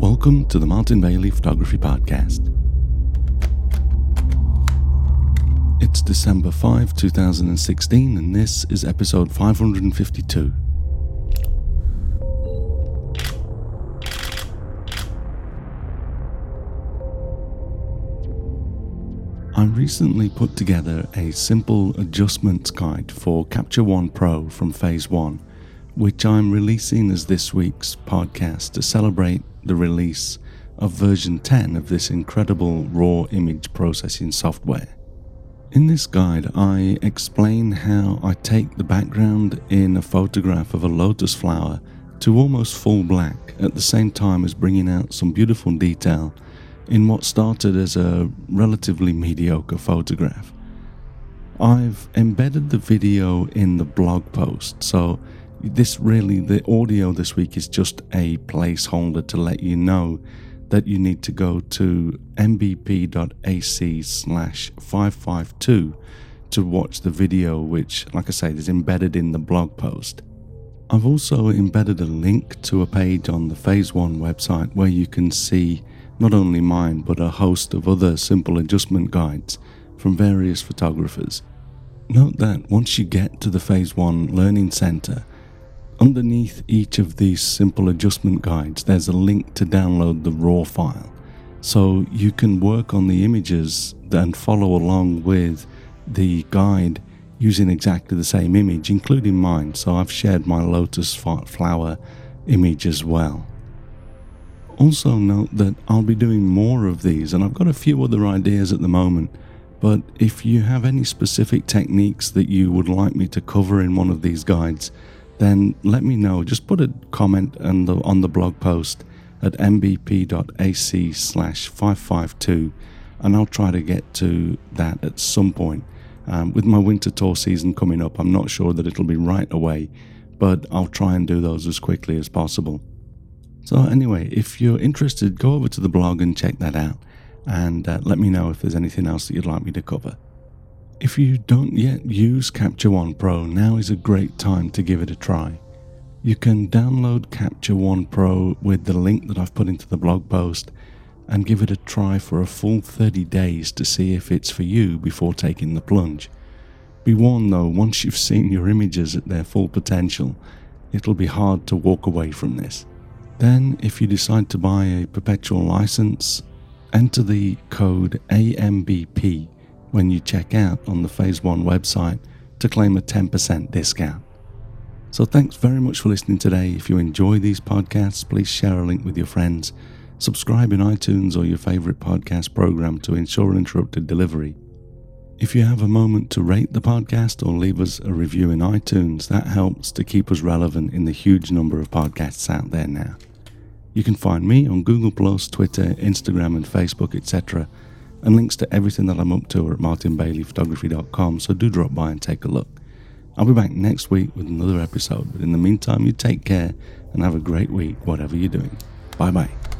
Welcome to the Martin Bailey Photography Podcast. It's December 5, 2016, and this is episode 552. I recently put together a simple adjustments guide for Capture One Pro from Phase One, which I'm releasing as this week's podcast to celebrate the release of version 10 of this incredible raw image processing software. In this guide, I explain how I take the background in a photograph of a lotus flower to almost full black at the same time as bringing out some beautiful detail in what started as a relatively mediocre photograph. I've embedded the video in the blog post, so the audio this week is just a placeholder to let you know that you need to go to mbp.ac/552 to watch the video, which, like I say, is embedded in the blog post. I've also embedded a link to a page on the Phase One website where you can see not only mine but a host of other simple adjustment guides from various photographers. Note that once you get to the Phase One Learning Center, underneath each of these simple adjustment guides, there's a link to download the raw file, so you can work on the images and follow along with the guide using exactly the same image, including mine. So I've shared my lotus flower image as well. Also note that I'll be doing more of these, and I've got a few other ideas at the moment, but if you have any specific techniques that you would like me to cover in one of these guides, then let me know. Just put a comment on the blog post at mbp.ac/552, and I'll try to get to that at some point. With my winter tour season coming up, I'm not sure that it'll be right away, but I'll try and do those as quickly as possible. So anyway, if you're interested, go over to the blog and check that out, and let me know if there's anything else that you'd like me to cover. If you don't yet use Capture One Pro, now is a great time to give it a try. You can download Capture One Pro with the link that I've put into the blog post and give it a try for a full 30 days to see if it's for you before taking the plunge. Be warned though, once you've seen your images at their full potential, it'll be hard to walk away from this. Then, if you decide to buy a perpetual license, enter the code AMBP when you check out on the Phase One website to claim a 10% discount. So thanks very much for listening today. If you enjoy these podcasts, please share a link with your friends. Subscribe in iTunes or your favorite podcast program to ensure uninterrupted delivery. If you have a moment to rate the podcast or leave us a review in iTunes, that helps to keep us relevant in the huge number of podcasts out there now. You can find me on Google+, Twitter, Instagram and Facebook, etc., and links to everything that I'm up to are at martinbaileyphotography.com, so do drop by and take a look. I'll be back next week with another episode, but in the meantime, you take care and have a great week, whatever you're doing. Bye-bye.